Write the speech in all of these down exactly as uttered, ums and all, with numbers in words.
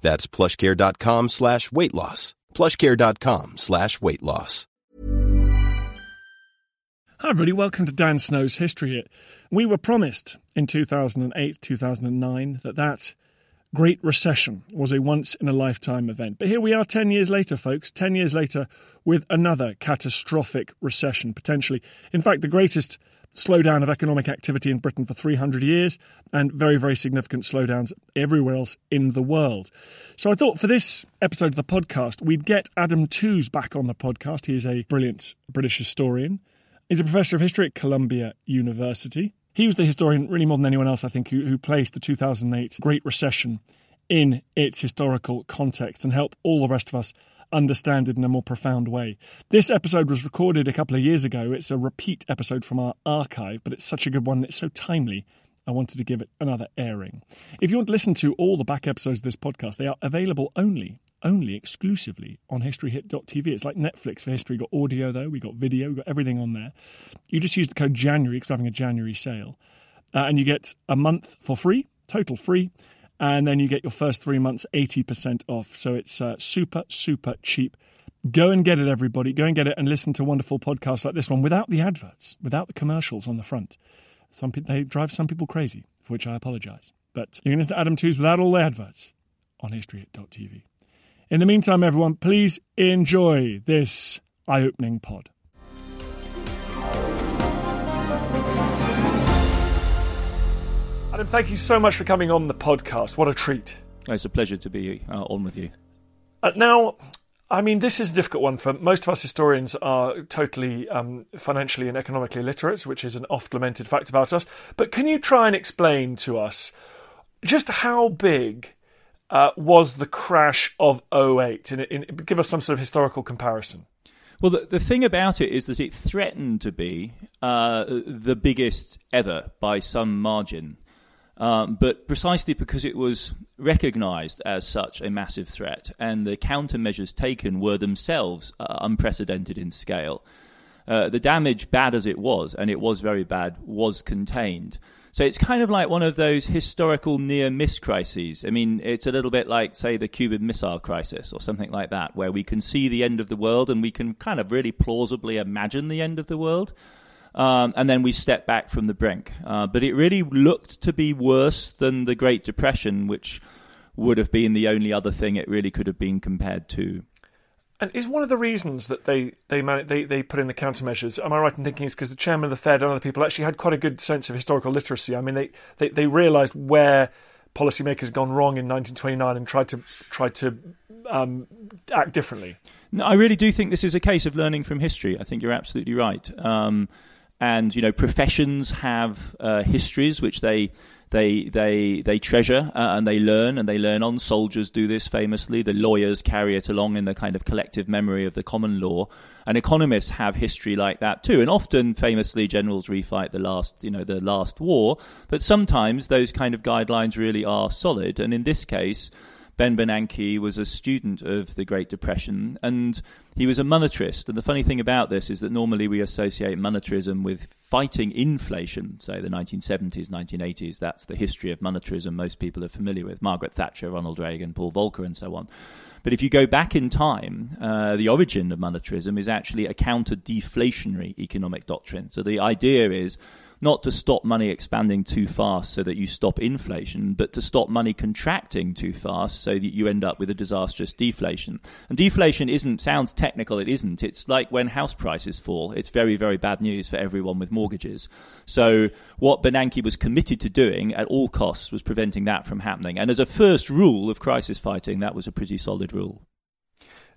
That's PlushCare.com slash weight loss. PlushCare.com slash weight loss. Hi everybody, welcome to Dan Snow's History Hit. We were promised in two thousand eight, two thousand nine that that Great Recession was a once-in-a-lifetime event. But here we are ten years later, folks, ten years later with another catastrophic recession, potentially. In fact, the greatest slowdown of economic activity in Britain for three hundred years and very, very significant slowdowns everywhere else in the world. So I thought for this episode of the podcast, we'd get Adam Tooze back on the podcast. He is a brilliant British historian. He's a professor of history at Columbia University. He was the historian, really more than anyone else, I think, who, who placed the two thousand eight Great Recession in its historical context and helped all the rest of us understand it in a more profound way. This episode was recorded a couple of years ago. It's a repeat episode from our archive, but it's such a good one. It's so timely, I wanted to give it another airing. If you want to listen to all the back episodes of this podcast, they are available only only exclusively on history hit dot t v. It's like Netflix for history. We've got audio, though. We've got video. We've got everything on there. You just use the code January because we're having a January sale. Uh, and you get a month for free, total free. And then you get your first three months eighty percent off. So it's uh, super, super cheap. Go and get it, everybody. Go and get it and listen to wonderful podcasts like this one without the adverts, without the commercials on the front. Some pe- They drive some people crazy, for which I apologise. But you can listen to Adam Tooze without all the adverts on history hit dot t v. In the meantime, everyone, please enjoy this eye-opening pod. Adam, thank you so much for coming on the podcast. What a treat. It's a pleasure to be uh, on with you. Uh, now, I mean, this is a difficult one for most of us historians are totally um, financially and economically illiterate, which is an oft-lamented fact about us. But can you try and explain to us just how big Uh, was the crash of oh eight? And give us some sort of historical comparison. Well, the, the thing about it is that it threatened to be uh, the biggest ever by some margin. Um, but precisely because it was recognised as such a massive threat and the countermeasures taken were themselves uh, unprecedented in scale, uh, the damage, bad as it was, and it was very bad, was contained. So it's kind of like one of those historical near-miss crises. I mean, it's a little bit like, say, the Cuban Missile Crisis or something like that, where we can see the end of the world and we can kind of really plausibly imagine the end of the world, um, and then we step back from the brink. Uh, but it really looked to be worse than the Great Depression, which would have been the only other thing it really could have been compared to. And is one of the reasons that they they, managed, they they put in the countermeasures, am I right in thinking it's because the chairman of the Fed and other people actually had quite a good sense of historical literacy? I mean, they, they, they realised where policymakers had gone wrong in nineteen twenty-nine and tried to tried to um, act differently. No, I really do think this is a case of learning from history. I think you're absolutely right. Um, and, you know, professions have uh, histories which they... They they they treasure uh, and they learn and they learn on. Soldiers do this famously. The lawyers carry it along in the kind of collective memory of the common law. And economists have history like that too. And often, famously, generals refight the last, you know, the last war. But sometimes those kind of guidelines really are solid. And in this case, Ben Bernanke was a student of the Great Depression and he was a monetarist. And the funny thing about this is that normally we associate monetarism with fighting inflation, say the nineteen seventies, nineteen eighties. That's the history of monetarism most people are familiar with. Margaret Thatcher, Ronald Reagan, Paul Volcker and so on. But if you go back in time, uh, the origin of monetarism is actually a counter-deflationary economic doctrine. So the idea is not to stop money expanding too fast so that you stop inflation, but to stop money contracting too fast so that you end up with a disastrous deflation. And deflation isn't, sounds technical, it isn't. It's like when house prices fall. It's very, very bad news for everyone with mortgages. So what Bernanke was committed to doing at all costs was preventing that from happening. And as a first rule of crisis fighting, that was a pretty solid rule.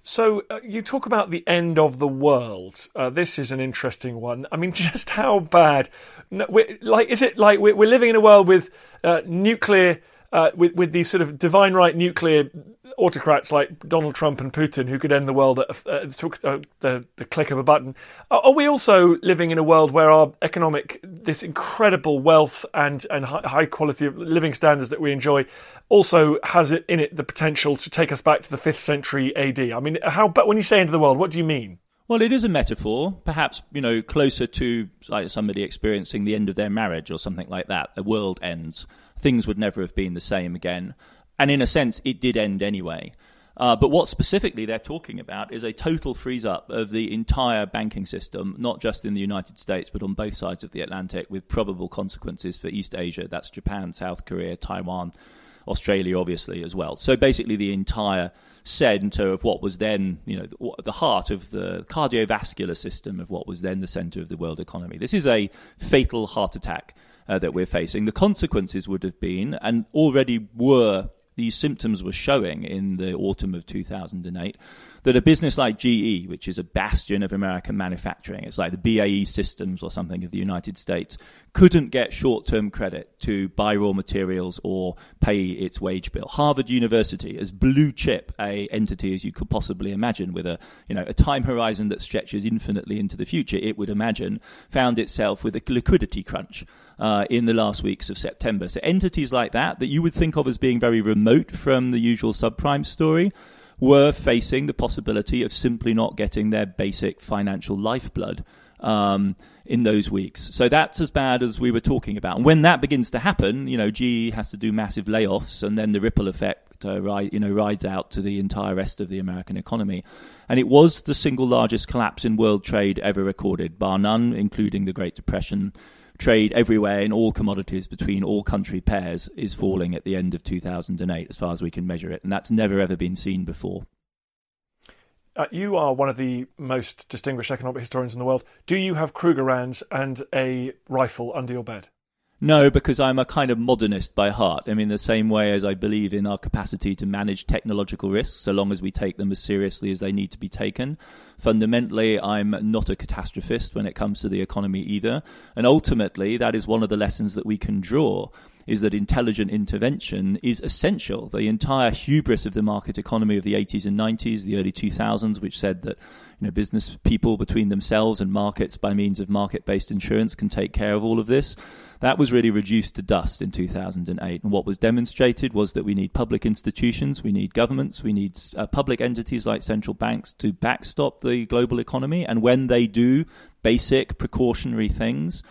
So uh, you talk about the end of the world. Uh, this is an interesting one. I mean, just how bad? No, we're, like, is it like we're, we're living in a world with uh, nuclear, uh, with with these sort of divine right nuclear autocrats like Donald Trump and Putin, who could end the world at uh, the, the click of a button? Are we also living in a world where our economic, this incredible wealth and and high quality of living standards that we enjoy, also has it in it the potential to take us back to the fifth century A D? I mean, how? But when you say end of the world, what do you mean? Well, it is a metaphor, perhaps, you know, closer to like somebody experiencing the end of their marriage or something like that. The world ends. Things would never have been the same again. And in a sense, it did end anyway. Uh, but what specifically they're talking about is a total freeze-up of the entire banking system, not just in the United States, but on both sides of the Atlantic, with probable consequences for East Asia. That's Japan, South Korea, Taiwan, Australia, obviously, as well. So basically the entire centre of what was then, you know, the heart of the cardiovascular system of what was then the centre of the world economy. This is a fatal heart attack uh, that we're facing. The consequences would have been, and already were, these symptoms were showing in the autumn of two thousand eight, that a business like G E, which is a bastion of American manufacturing, it's like the B A E Systems or something of the United States, couldn't get short-term credit to buy raw materials or pay its wage bill. Harvard University, as blue-chip a entity as you could possibly imagine, with a you know a time horizon that stretches infinitely into the future, it would imagine, found itself with a liquidity crunch uh, in the last weeks of September. So entities like that, that you would think of as being very remote from the usual subprime story, were facing the possibility of simply not getting their basic financial lifeblood um, in those weeks. So that's as bad as we were talking about. And when that begins to happen, you know, G E has to do massive layoffs, and then the ripple effect, uh, ri- you know, rides out to the entire rest of the American economy. And it was the single largest collapse in world trade ever recorded, bar none, including the Great Depression. Trade everywhere in all commodities between all country pairs is falling at the end of two thousand eight, as far as we can measure it. And that's never, ever been seen before. Uh, you are one of the most distinguished economic historians in the world. Do you have Krugerrands and a rifle under your bed? No, because I'm a kind of modernist by heart. I mean, the same way as I believe in our capacity to manage technological risks, so long as we take them as seriously as they need to be taken. Fundamentally, I'm not a catastrophist when it comes to the economy either. And ultimately, that is one of the lessons that we can draw, is that intelligent intervention is essential. The entire hubris of the market economy of the eighties and nineties, the early two thousands, which said that you know business people between themselves and markets by means of market-based insurance can take care of all of this, that was really reduced to dust in two thousand eight. And what was demonstrated was that we need public institutions, we need governments, we need uh, public entities like central banks to backstop the global economy. And when they do basic precautionary things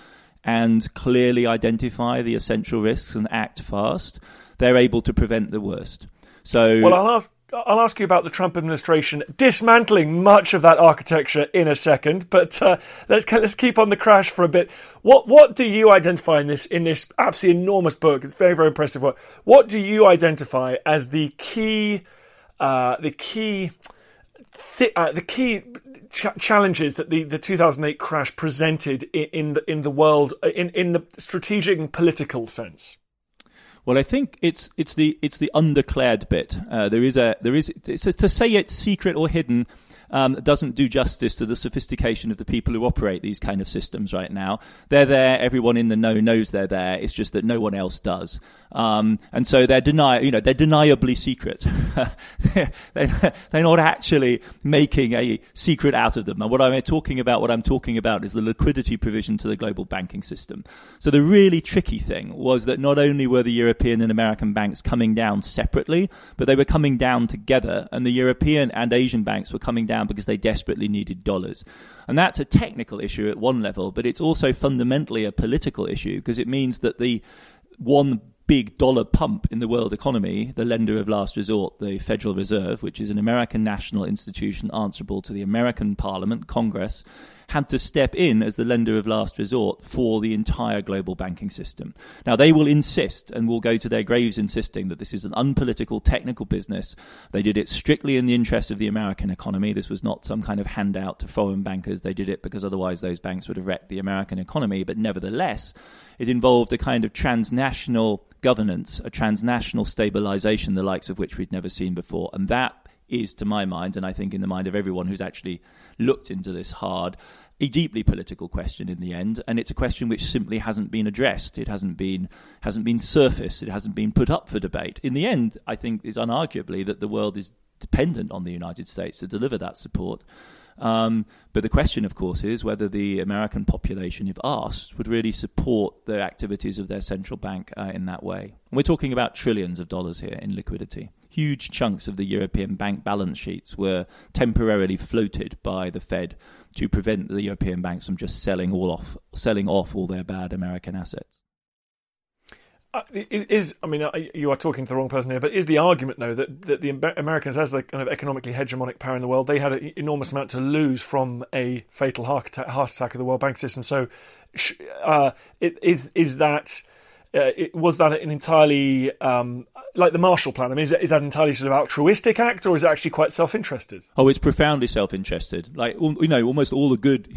and clearly identify the essential risks and act fast, they're able to prevent the worst. So, well, I'll ask I'll ask you about the Trump administration dismantling much of that architecture in a second, but uh, let's let's keep on the crash for a bit. What what do you identify in this in this absolutely enormous book? It's very, very impressive work. What do you identify as the key uh, the key th- uh, the key ch- challenges that the, the two thousand eight crash presented in in the, in the world in, in the strategic and political sense? Well, I think it's it's the it's the undeclared bit. Uh, there is a there is it's, to say it's secret or hidden um, doesn't do justice to the sophistication of the people who operate these kind of systems right now. They're there. Everyone in the know knows they're there. It's just that no one else does. Um, and so they're deni- you know they're deniably secret. they're, they're not actually making a secret out of them. And what I'm talking about, what I'm talking about, is the liquidity provision to the global banking system. So the really tricky thing was that not only were the European and American banks coming down separately, but they were coming down together, and the European and Asian banks were coming down because they desperately needed dollars. And that's a technical issue at one level, but it's also fundamentally a political issue, because it means that the one big dollar pump in the world economy, the lender of last resort, the Federal Reserve, which is an American national institution answerable to the American Parliament, Congress, had to step in as the lender of last resort for the entire global banking system. Now, they will insist and will go to their graves insisting that this is an unpolitical, technical business. They did it strictly in the interest of the American economy. This was not some kind of handout to foreign bankers. They did it because otherwise those banks would have wrecked the American economy. But nevertheless, it involved a kind of transnational governance, a transnational stabilization, the likes of which we'd never seen before. And that is, to my mind, and I think in the mind of everyone who's actually looked into this hard, a deeply political question in the end, and it's a question which simply hasn't been addressed. It hasn't been hasn't been surfaced. It hasn't been put up for debate. In the end, I think it's unarguably that the world is dependent on the United States to deliver that support. Um, but the question, of course, is whether the American population, if asked, would really support the activities of their central bank uh, in that way. And we're talking about trillions of dollars here in liquidity. Huge chunks of the European bank balance sheets were temporarily floated by the Fed to prevent the European banks from just selling all off, selling off all their bad American assets. Uh, is I mean, uh, you are talking to the wrong person here, but is the argument, though, that, that the Americans, as the kind of economically hegemonic power in the world, they had an enormous amount to lose from a fatal heart attack, heart attack of the World Bank system? So uh, is is that, uh, it, was that an entirely, um, like the Marshall Plan, I mean, is that, is that an entirely sort of altruistic act, or is it actually quite self-interested? Oh, it's profoundly self-interested. Like, you know, almost all the good,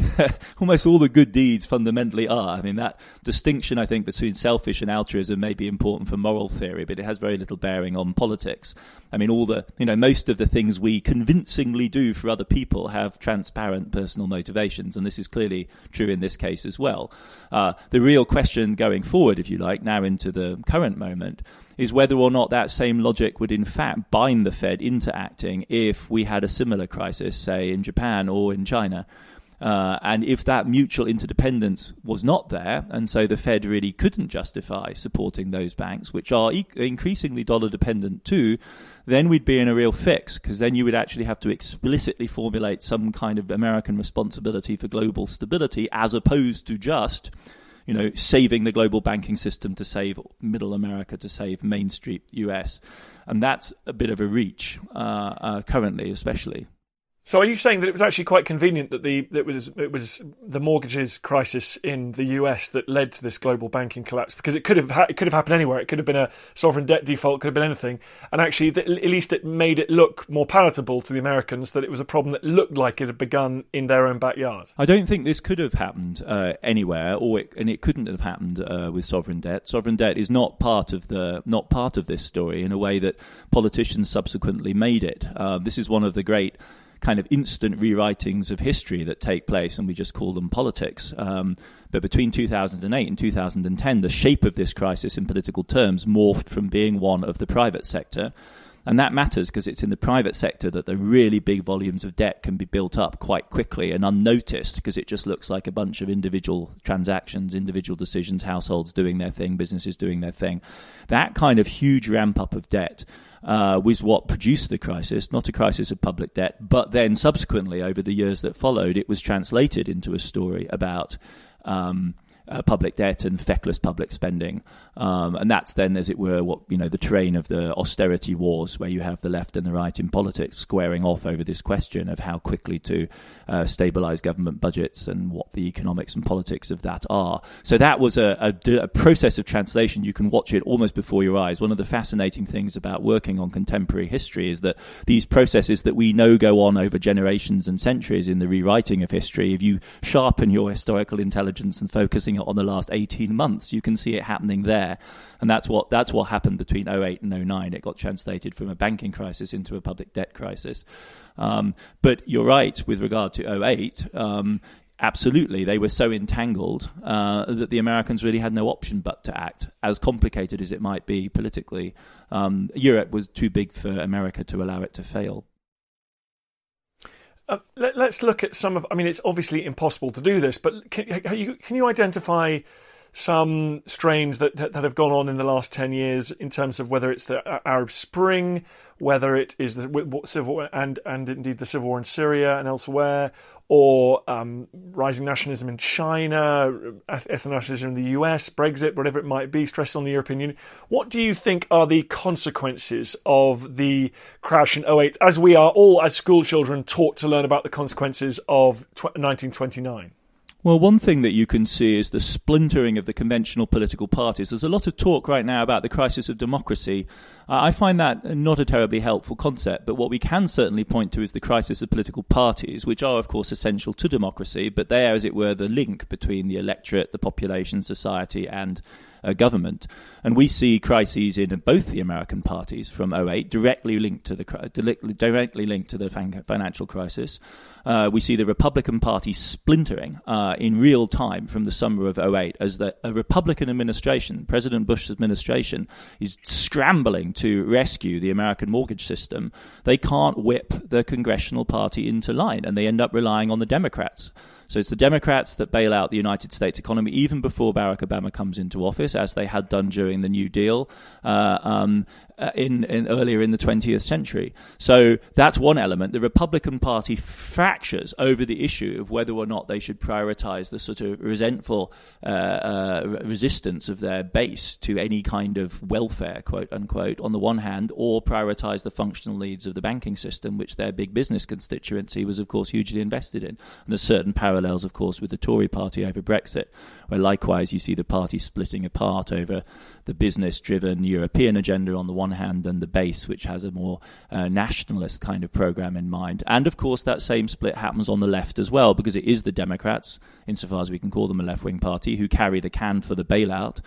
almost all the good deeds fundamentally are. I mean, that distinction, I think, between selfish and altruism may be important for moral theory, but it has very little bearing on politics. I mean, all the, you know, most of the things we convincingly do for other people have transparent personal motivations, and this is clearly true in this case as well. Uh, the real question going forward, if you like, now into the current moment, is whether or not that same logic would in fact bind the Fed into acting if we had a similar crisis, say, in Japan or in China. Uh, and if that mutual interdependence was not there, and so the Fed really couldn't justify supporting those banks, which are e- increasingly dollar dependent too, then we'd be in a real fix, because then you would actually have to explicitly formulate some kind of American responsibility for global stability, as opposed to just, you know, saving the global banking system to save middle America, to save Main Street U S. And that's a bit of a reach uh, uh, currently, especially. So are you saying that it was actually quite convenient that the that it was it was the mortgages crisis in the U S that led to this global banking collapse? Because it could have ha- it could have happened anywhere. It could have been a sovereign debt default. Could have been anything. And actually, th- at least it made it look more palatable to the Americans that it was a problem that looked like it had begun in their own backyard. I don't think this could have happened uh, anywhere, or it, and it couldn't have happened uh, with sovereign debt. Sovereign debt is not part of the not part of this story in a way that politicians subsequently made it. Uh, this is one of the great kind of instant rewritings of history that take place, and we just call them politics. Um, but between two thousand eight and two thousand ten, the shape of this crisis in political terms morphed from being one of the private sector. And that matters because it's in the private sector that the really big volumes of debt can be built up quite quickly and unnoticed, because it just looks like a bunch of individual transactions, individual decisions, households doing their thing, businesses doing their thing. That kind of huge ramp up of debt Uh, was what produced the crisis, not a crisis of public debt, but then subsequently over the years that followed, it was translated into a story about um, uh, public debt and feckless public spending. Um, and that's then, as it were, what, you know, the terrain of the austerity wars, where you have the left and the right in politics squaring off over this question of how quickly to uh, stabilize government budgets and what the economics and politics of that are. So that was a, a, a process of translation. You can watch it almost before your eyes. One of the fascinating things about working on contemporary history is that these processes that we know go on over generations and centuries in the rewriting of history, if you sharpen your historical intelligence and focusing it on the last eighteen months, you can see it happening there. And that's what that's what happened between oh eight and oh nine. It got translated from a banking crisis into a public debt crisis. Um, but you're right with regard to oh eight. Um, absolutely, they were so entangled uh, that the Americans really had no option but to act, as complicated as it might be politically. Um, Europe was too big for America to allow it to fail. Uh, let, let's look at some of. I mean, it's obviously impossible to do this, but can, can you can you identify some strains that that have gone on in the last ten years in terms of whether it's the Arab Spring, whether it is the civil and and indeed the civil war in Syria and elsewhere, or um, rising nationalism in China, ethno-nationalism in the U S, Brexit, whatever it might be, stress on the European Union. What do you think are the consequences of the crash in oh eight, as we are all, as school children, taught to learn about the consequences of nineteen twenty-nine? Well, one thing that you can see is the splintering of the conventional political parties. There's a lot of talk right now about the crisis of democracy. Uh, I find that not a terribly helpful concept, but what we can certainly point to is the crisis of political parties, which are, of course, essential to democracy, but they are, as it were, the link between the electorate, the population, society, and uh, government. And we see crises in both the American parties from oh eight directly linked to the, directly linked to the financial crisis. Uh, we see the Republican Party splintering uh, in real time from the summer of oh eight as the a Republican administration, President Bush's administration, is scrambling to rescue the American mortgage system. They can't whip the congressional party into line, and they end up relying on the Democrats. So it's the Democrats that bail out the United States economy even before Barack Obama comes into office, as they had done during the New Deal uh, um, in, in earlier in the twentieth century. So that's one element. The Republican Party fractures over the issue of whether or not they should prioritize the sort of resentful uh, uh, resistance of their base to any kind of welfare, quote unquote, on the one hand, or prioritize the functional needs of the banking system, which their big business constituency was, of course, hugely invested in. And there's certain parallels. Parallels, of course, with the Tory party over Brexit, where likewise you see the party splitting apart over the business-driven European agenda on the one hand and the base, which has a more uh, nationalist kind of programme in mind. And, of course, that same split happens on the left as well, because it is the Democrats, insofar as we can call them a left-wing party, who carry the can for the bailout.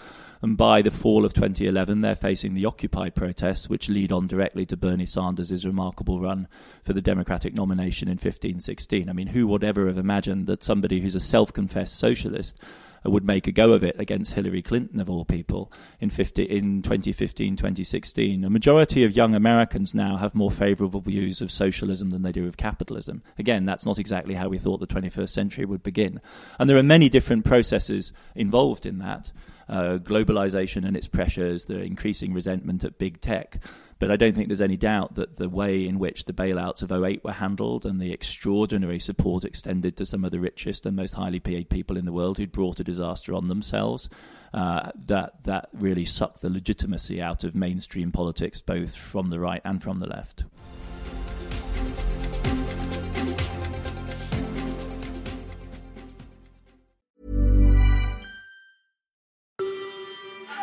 And by the fall of twenty eleven, they're facing the Occupy protests, which lead on directly to Bernie Sanders' remarkable run for the Democratic nomination in fifteen sixteen. I mean, who would ever have imagined that somebody who's a self-confessed socialist would make a go of it against Hillary Clinton, of all people, in, fifty, in twenty fifteen, twenty sixteen. A majority of young Americans now have more favourable views of socialism than they do of capitalism. Again, that's not exactly how we thought the twenty-first century would begin. And there are many different processes involved in that. Uh, globalization and its pressures, the increasing resentment at big tech. But I don't think there's any doubt that the way in which the bailouts of oh eight were handled and the extraordinary support extended to some of the richest and most highly paid people in the world who'd brought a disaster on themselves, uh, that that really sucked the legitimacy out of mainstream politics, both from the right and from the left.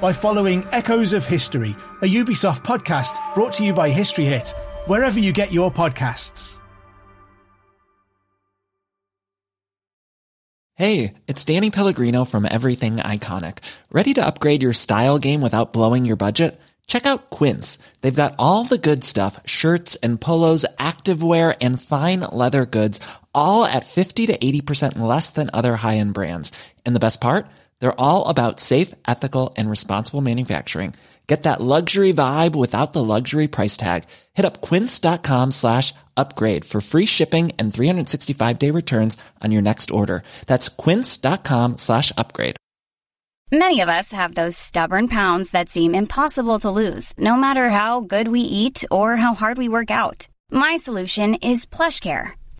by following Echoes of History, a Ubisoft podcast brought to you by History Hit, wherever you get your podcasts. Hey, it's Danny Pellegrino from Everything Iconic. Ready to upgrade your style game without blowing your budget? Check out Quince. They've got all the good stuff, shirts and polos, activewear and fine leather goods, all at fifty to eighty percent less than other high-end brands. And the best part? They're all about safe, ethical, and responsible manufacturing. Get that luxury vibe without the luxury price tag. Hit up quince.com slash upgrade for free shipping and three sixty-five day returns on your next order. That's quince.com slash upgrade. Many of us have those stubborn pounds that seem impossible to lose, no matter how good we eat or how hard we work out. My solution is PlushCare.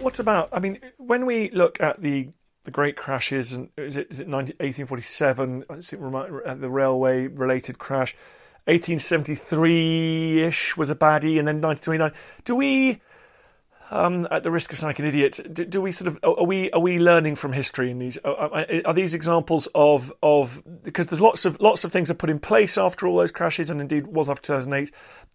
What about, I mean, when we look at the the great crashes, and is it, is it eighteen forty-seven, the railway-related crash, eighteen seventy-three-ish was a baddie, and then nineteen twenty-nine, do we, um, at the risk of sounding like an idiot, do, do we sort of, are we are we learning from history in these, are, are these examples of, of, because there's lots of, lots of things are put in place after all those crashes, and indeed was after two thousand eight,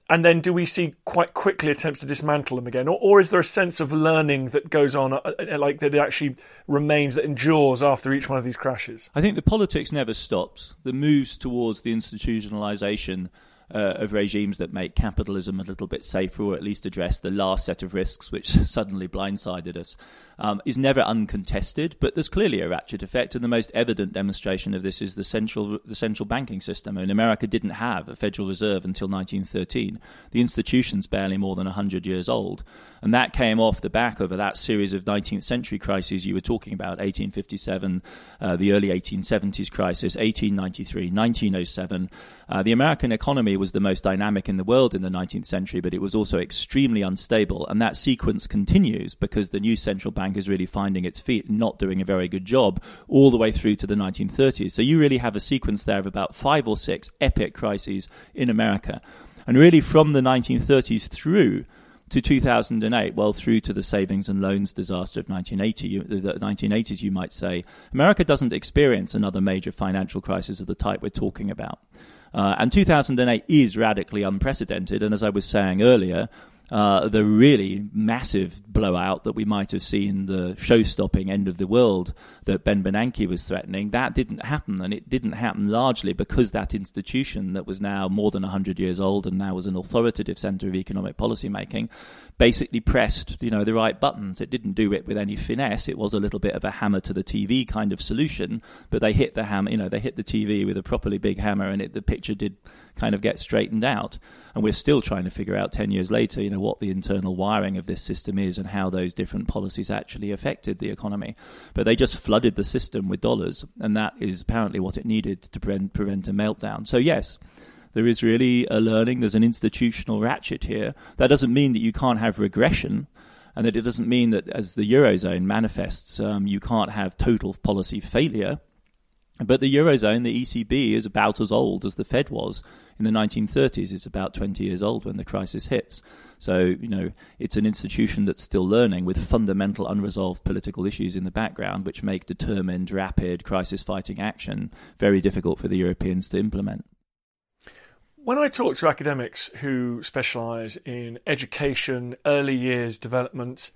and then do we see quite quickly attempts to dismantle them again? Or, or is there a sense of learning that goes on, like that it actually remains, that endures after each one of these crashes? I think the politics never stops. The moves towards the institutionalisation uh, of regimes that make capitalism a little bit safer, or at least address the last set of risks which suddenly blindsided us, um, is never uncontested. But there's clearly a ratchet effect, and the most evident demonstration of this is the central the central banking system. I mean, America didn't have a Federal Reserve until nineteen thirteen. The institution's barely more than one hundred years old, and that came off the back of that series of nineteenth century crises you were talking about: eighteen fifty-seven, uh, the early eighteen seventies crisis, eighteen ninety-three, nineteen oh seven. Uh, the American economy was the most dynamic in the world in the nineteenth century, but it was also extremely unstable, and that sequence continues because the new central bank is really finding its feet and not doing a very good job all the way through to the nineteen thirties. So you really have a sequence there of about five or six epic crises in America. And really from the nineteen thirties through to two thousand eight, well, through to the savings and loans disaster of nineteen eighty, the nineteen eighties, you might say, America doesn't experience another major financial crisis of the type we're talking about. Uh, and two thousand eight is radically unprecedented. And as I was saying earlier, Uh, the really massive blowout that we might have seen, the show-stopping end of the world that Ben Bernanke was threatening, that didn't happen. And it didn't happen largely because that institution that was now more than one hundred years old and now was an authoritative centre of economic policymaking basically pressed, you know, the right buttons. It didn't do it with any finesse. It was a little bit of a hammer to the T V kind of solution, but they hit the hammer, you know, they hit the T V with a properly big hammer, and it, the picture did kind of get straightened out. And we're still trying to figure out ten years later, you know, what the internal wiring of this system is and how those different policies actually affected the economy. But they just flooded the system with dollars, and that is apparently what it needed to prevent, prevent a meltdown. So yes, there is really a learning. There's an institutional ratchet here. That doesn't mean that you can't have regression, and that it doesn't mean that, as the Eurozone manifests, um, you can't have total policy failure. But the Eurozone, the E C B, is about as old as the Fed was in the nineteen thirties. It's about twenty years old when the crisis hits. So, you know, it's an institution that's still learning, with fundamental unresolved political issues in the background, which make determined, rapid crisis-fighting action very difficult for the Europeans to implement. When I talk to academics who specialise in education, early years development,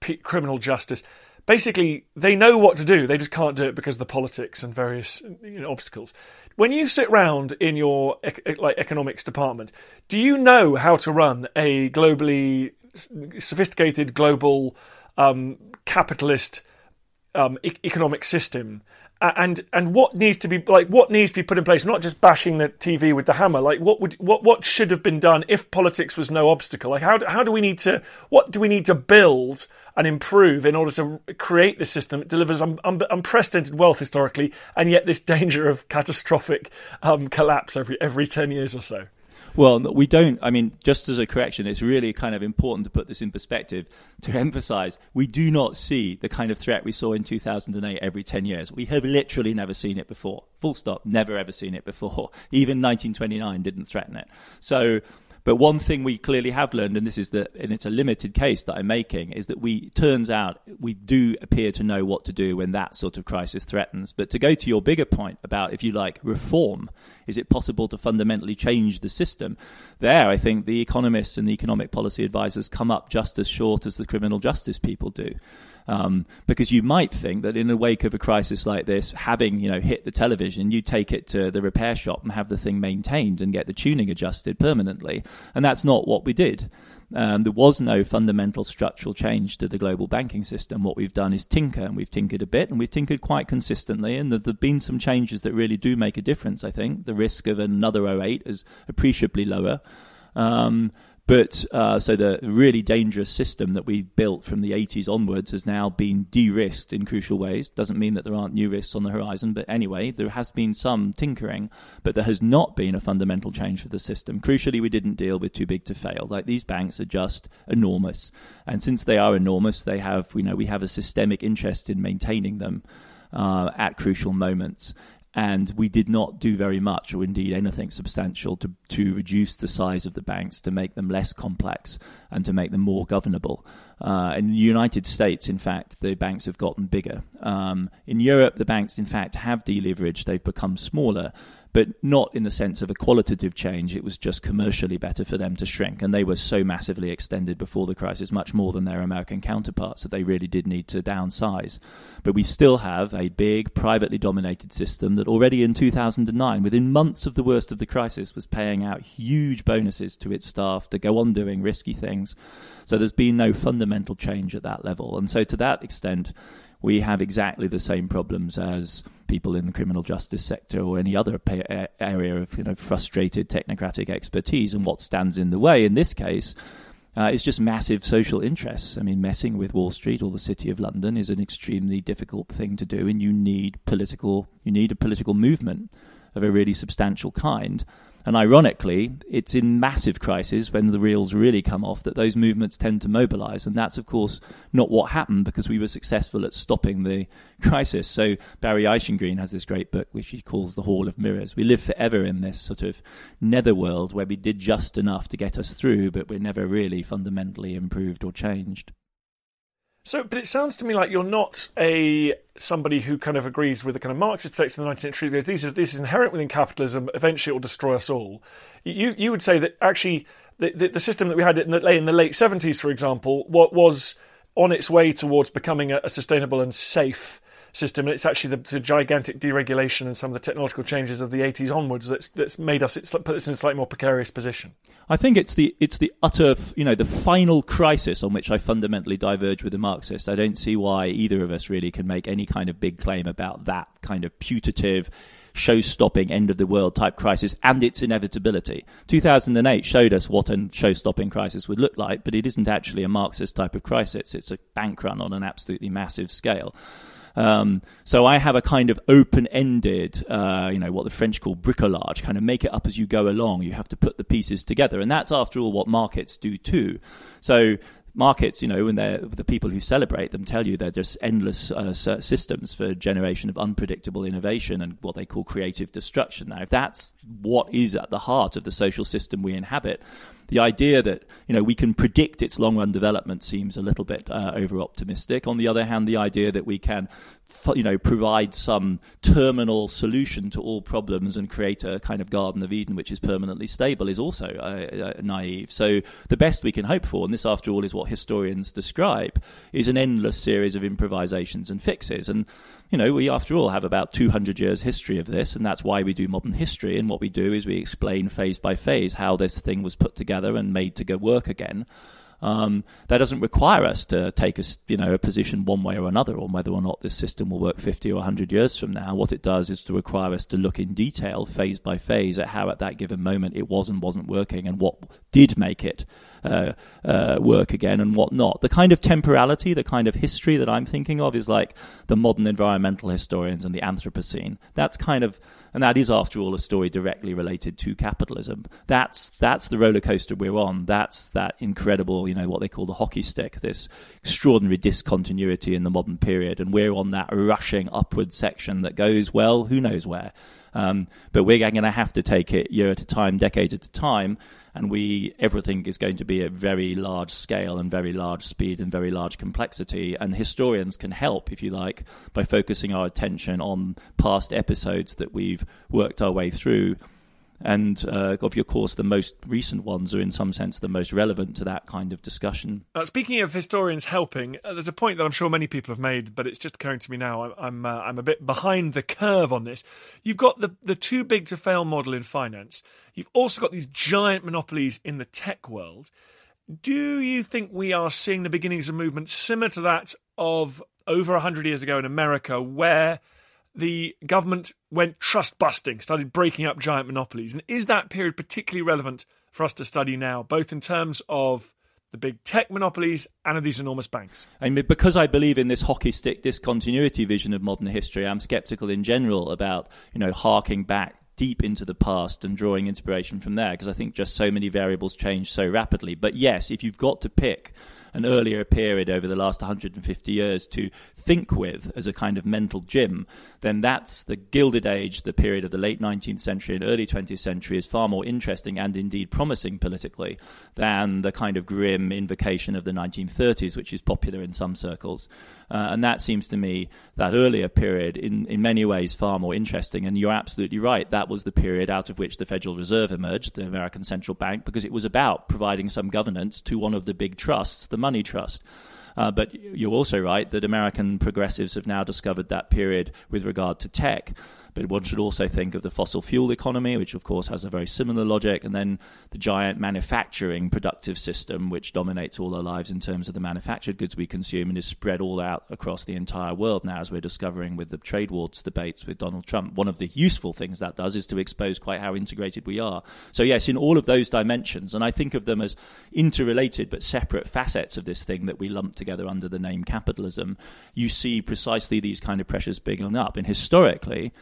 p- criminal justice, basically they know what to do. They just can't do it because of the politics and various, you know, obstacles. When you sit round in your ec- like economics department, do you know how to run a globally sophisticated global um, capitalist um, e- economic system? And and what needs to be like what needs to be put in place? Not just bashing the T V with the hammer. Like what would what, what should have been done if politics was no obstacle? Like how do, how do we need to what do we need to build and improve in order to create this system that delivers un, un, unprecedented wealth historically, and yet this danger of catastrophic um, collapse every every ten years or so? Well, we don't, I mean, just as a correction, it's really kind of important to put this in perspective, to emphasize we do not see the kind of threat we saw in two thousand eight every ten years. We have literally never seen it before. Full stop, never ever seen it before. Even nineteen twenty-nine didn't threaten it. So, but one thing we clearly have learned, and this is the, and it's a limited case that I'm making, is that we, turns out, we do appear to know what to do when that sort of crisis threatens. But to go to your bigger point about, if you like, reform, is it possible to fundamentally change the system? There, I think the economists and the economic policy advisors come up just as short as the criminal justice people do. Um, because you might think that in the wake of a crisis like this, having, you know, hit the television, you take it to the repair shop and have the thing maintained and get the tuning adjusted permanently. And that's not what we did. Um, there was no fundamental structural change to the global banking system. What we've done is tinker, and we've tinkered a bit, and we've tinkered quite consistently, and there have been some changes that really do make a difference, I think. The risk of another oh eight is appreciably lower. Um, but uh, so the really dangerous system that we built from the eighties onwards has now been de-risked in crucial ways. Doesn't mean that there aren't new risks on the horizon, but anyway, there has been some tinkering, but there has not been a fundamental change for the system. Crucially, we didn't deal with too big to fail. Like, these banks are just enormous, and since they are enormous, they have, you know, we have a systemic interest in maintaining them uh, at crucial moments. And we did not do very much, or indeed anything substantial, to, to reduce the size of the banks, to make them less complex and to make them more governable. Uh, in the United States, in fact, the banks have gotten bigger. Um, in Europe, the banks, in fact, have deleveraged. They've become smaller, but not in the sense of a qualitative change. It was just commercially better for them to shrink. And they were so massively extended before the crisis, much more than their American counterparts, that they really did need to downsize. But we still have a big, privately dominated system that already in two thousand nine, within months of the worst of the crisis, was paying out huge bonuses to its staff to go on doing risky things. So there's been no fundamental change at that level. And so to that extent, we have exactly the same problems as people in the criminal justice sector or any other pa- area of, you know, frustrated technocratic expertise. And what stands in the way in this case uh, is just massive social interests. I mean, messing with Wall Street or the City of London is an extremely difficult thing to do, and you need political, you need a political movement of a really substantial kind. And ironically, it's in massive crises when the reels really come off that those movements tend to mobilize. And that's, of course, not what happened, because we were successful at stopping the crisis. So Barry Eichengreen has this great book, which he calls The Hall of Mirrors. We live forever in this sort of netherworld where we did just enough to get us through, but we're never really fundamentally improved or changed. So, but it sounds to me like you're not a somebody who kind of agrees with the kind of Marxist takes in the nineteenth century. Goes, these are, this is inherent within capitalism. Eventually, it will destroy us all. You you would say that actually the, the, the system that we had in the, in the late seventies, for example, what was on its way towards becoming a, a sustainable and safe system. And it's actually the, the gigantic deregulation and some of the technological changes of the eighties onwards that's that's made us it's put us in a slightly more precarious position. I think it's the it's the utter you know the final crisis on which I fundamentally diverge with the Marxists. I don't see why either of us really can make any kind of big claim about that kind of putative, show-stopping, end-of-the-world type crisis and its inevitability. two thousand eight showed us what a show-stopping crisis would look like, but it isn't actually a Marxist type of crisis. It's a bank run on an absolutely massive scale. Um, so I have a kind of open-ended, uh, you know, what the French call bricolage, kind of make it up as you go along. You have to put the pieces together. And that's, after all, what markets do too. So markets, you know, when they're the people who celebrate them tell you they're just endless uh, systems for generation of unpredictable innovation and what they call creative destruction. Now, if that's what is at the heart of the social system we inhabit, the idea that, you know, we can predict its long-run development seems a little bit uh, over-optimistic. On the other hand, the idea that we can, you know, provide some terminal solution to all problems and create a kind of Garden of Eden which is permanently stable is also uh, uh, naive. So the best we can hope for, and this, after all, is what historians describe, is an endless series of improvisations and fixes. And, you know, we, after all, have about two hundred years history of this, and that's why we do modern history. And what we do is we explain phase by phase how this thing was put together and made to go work again. Um, that doesn't require us to take a, you know, a position one way or another on whether or not this system will work fifty or one hundred years from now. What it does is to require us to look in detail, phase by phase, at how at that given moment it was and wasn't working, and what did make it uh, uh, work again and what not. The kind of temporality, the kind of history that I'm thinking of is like the modern environmental historians and the Anthropocene. That's kind of, and that is, after all, a story directly related to capitalism. That's that's the roller coaster we're on. That's that incredible, you know, what they call the hockey stick, this extraordinary discontinuity in the modern period. And we're on that rushing upward section that goes, well, who knows where. Um, but we're going to have to take it year at a time, decade at a time. And we everything is going to be at very large scale and very large speed and very large complexity. And historians can help, if you like, by focusing our attention on past episodes that we've worked our way through. And uh, of course, the most recent ones are in some sense the most relevant to that kind of discussion. Uh, speaking of historians helping, uh, there's a point that I'm sure many people have made, but it's just occurring to me now. I'm I'm, uh, I'm a bit behind the curve on this. You've got the, the too big to fail model in finance. You've also got these giant monopolies in the tech world. Do you think we are seeing the beginnings of movement similar to that of over one hundred years ago in America, where the government went trust-busting, started breaking up giant monopolies? And is that period particularly relevant for us to study now, both in terms of the big tech monopolies and of these enormous banks? I mean, because I believe in this hockey stick discontinuity vision of modern history, I'm sceptical in general about, you know, harking back deep into the past and drawing inspiration from there, because I think just so many variables change so rapidly. But yes, if you've got to pick an earlier period over the last one hundred fifty years to think with as a kind of mental gym, then that's the Gilded Age, the period of the late nineteenth century and early twentieth century, is far more interesting and indeed promising politically than the kind of grim invocation of the nineteen thirties, which is popular in some circles. Uh, and that seems to me that earlier period in, in many ways far more interesting. And you're absolutely right. That was the period out of which the Federal Reserve emerged, the American central bank, because it was about providing some governance to one of the big trusts, the money trust. Uh, but you're also right that American progressives have now discovered that period with regard to tech. But one should also think of the fossil fuel economy, which of course has a very similar logic, and then the giant manufacturing productive system, which dominates all our lives in terms of the manufactured goods we consume and is spread all out across the entire world now, as we're discovering with the trade wars debates with Donald Trump. One of the useful things that does is to expose quite how integrated we are. So yes, in all of those dimensions, and I think of them as interrelated but separate facets of this thing that we lump together under the name capitalism, you see precisely these kind of pressures building up. And historically,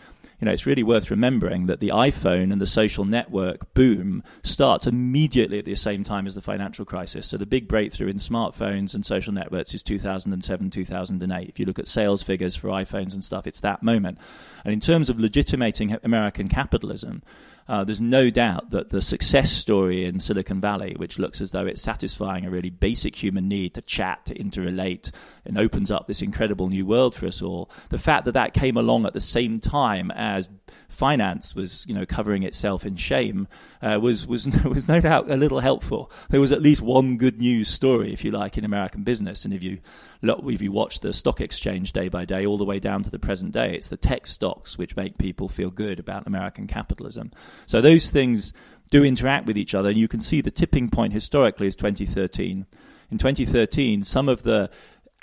you know, it's really worth remembering that the iPhone and the social network boom starts immediately at the same time as the financial crisis. So the big breakthrough in smartphones and social networks is two thousand seven, two thousand eight. If you look at sales figures for iPhones and stuff, it's that moment. And in terms of legitimating American capitalism, Uh, there's no doubt that the success story in Silicon Valley, which looks as though it's satisfying a really basic human need to chat, to interrelate, and opens up this incredible new world for us all, the fact that that came along at the same time as finance was, you know, covering itself in shame, uh, was was was no doubt a little helpful. There was at least one good news story, if you like, in American business. And if you look, if you watch the stock exchange day by day, all the way down to the present day, it's the tech stocks which make people feel good about American capitalism. So those things do interact with each other, and you can see the tipping point historically is twenty thirteen. In twenty thirteen, some of the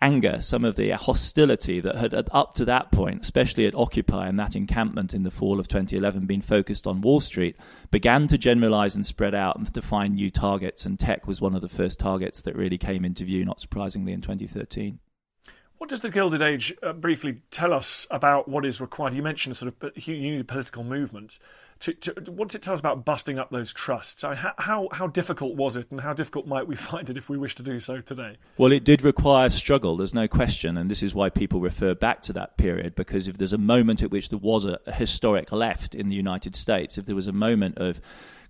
anger, some of the hostility that had up to that point, especially at Occupy and that encampment in the fall of twenty eleven, been focused on Wall Street, began to generalize and spread out and define new targets, and tech was one of the first targets that really came into view, not surprisingly, in twenty thirteen. What does the Gilded Age uh, briefly tell us about what is required? You mentioned a sort of unique political movement. To, to, what does it tell us about busting up those trusts? I mean, how how difficult was it, and how difficult might we find it if we wish to do so today? Well, it did require struggle, there's no question, and this is why people refer back to that period, because if there's a moment at which there was a, a historic left in the United States, if there was a moment of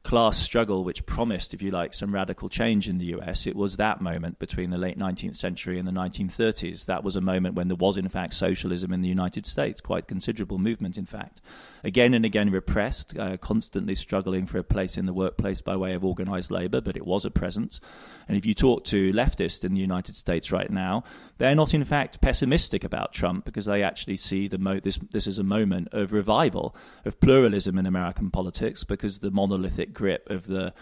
class struggle which promised, if you like, some radical change in the U S, it was that moment between the late nineteenth century and the nineteen thirties. That was a moment when there was, in fact, socialism in the United States, quite considerable movement, in fact. Again and again repressed, uh, constantly struggling for a place in the workplace by way of organized labor, but it was a presence. And if you talk to leftists in the United States right now, they're not, in fact, pessimistic about Trump, because they actually see the mo- this, this is a moment of revival, of pluralism in American politics, because the monolithic grip of the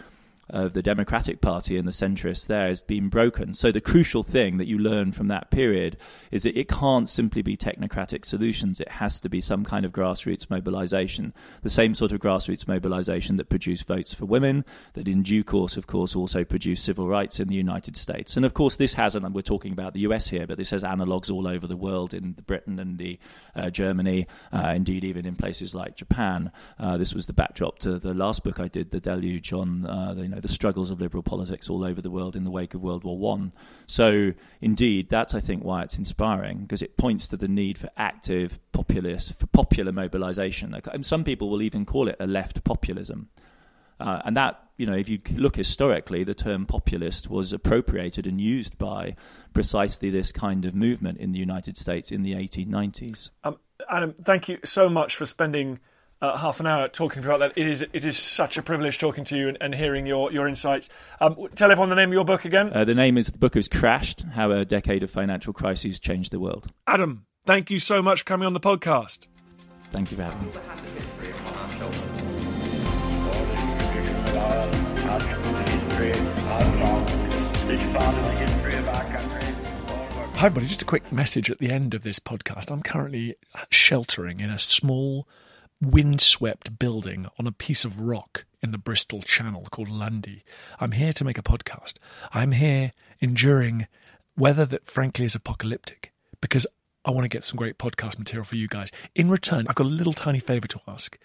of the Democratic Party and the centrists there has been broken. So the crucial thing that you learn from that period is that it can't simply be technocratic solutions. It has to be some kind of grassroots mobilization, the same sort of grassroots mobilization that produced votes for women, that in due course, of course, also produced civil rights in the United States. And of course, this has, and we're talking about the U S here, but this has analogues all over the world, in Britain and the uh, Germany, uh, indeed, even in places like Japan. Uh, this was the backdrop to the last book I did, The Deluge, on uh, the the struggles of liberal politics all over the world in the wake of World War One. So indeed, that's, I think, why it's inspiring, because it points to the need for active populist, for popular mobilization. And some people will even call it a left populism. Uh, and that, you know, if you look historically, the term populist was appropriated and used by precisely this kind of movement in the United States in the eighteen nineties. Um, Adam, thank you so much for spending Uh, half an hour talking about that. It is it is such a privilege talking to you and, and hearing your, your insights. Um, tell everyone the name of your book again. Uh, the name is, the book is Crashed, How a Decade of Financial Crises Changed the World. Adam, thank you so much for coming on the podcast. Thank you for having me. Hi everybody, just a quick message at the end of this podcast. I'm currently sheltering in a small windswept building on a piece of rock in the Bristol Channel called Lundy. I'm here to make a podcast. I'm here enduring weather that frankly is apocalyptic because I want to get some great podcast material for you guys. In return, I've got a little tiny favour to ask.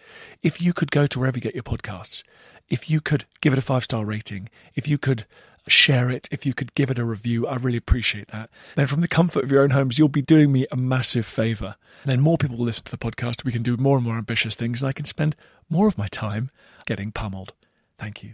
If you could go to wherever you get your podcasts, if you could give it a five-star rating, if you could share it, if you could give it a review, I really appreciate that. Then from the comfort of your own homes, you'll be doing me a massive favour. Then more people will listen to the podcast, we can do more and more ambitious things, and I can spend more of my time getting pummeled. Thank you.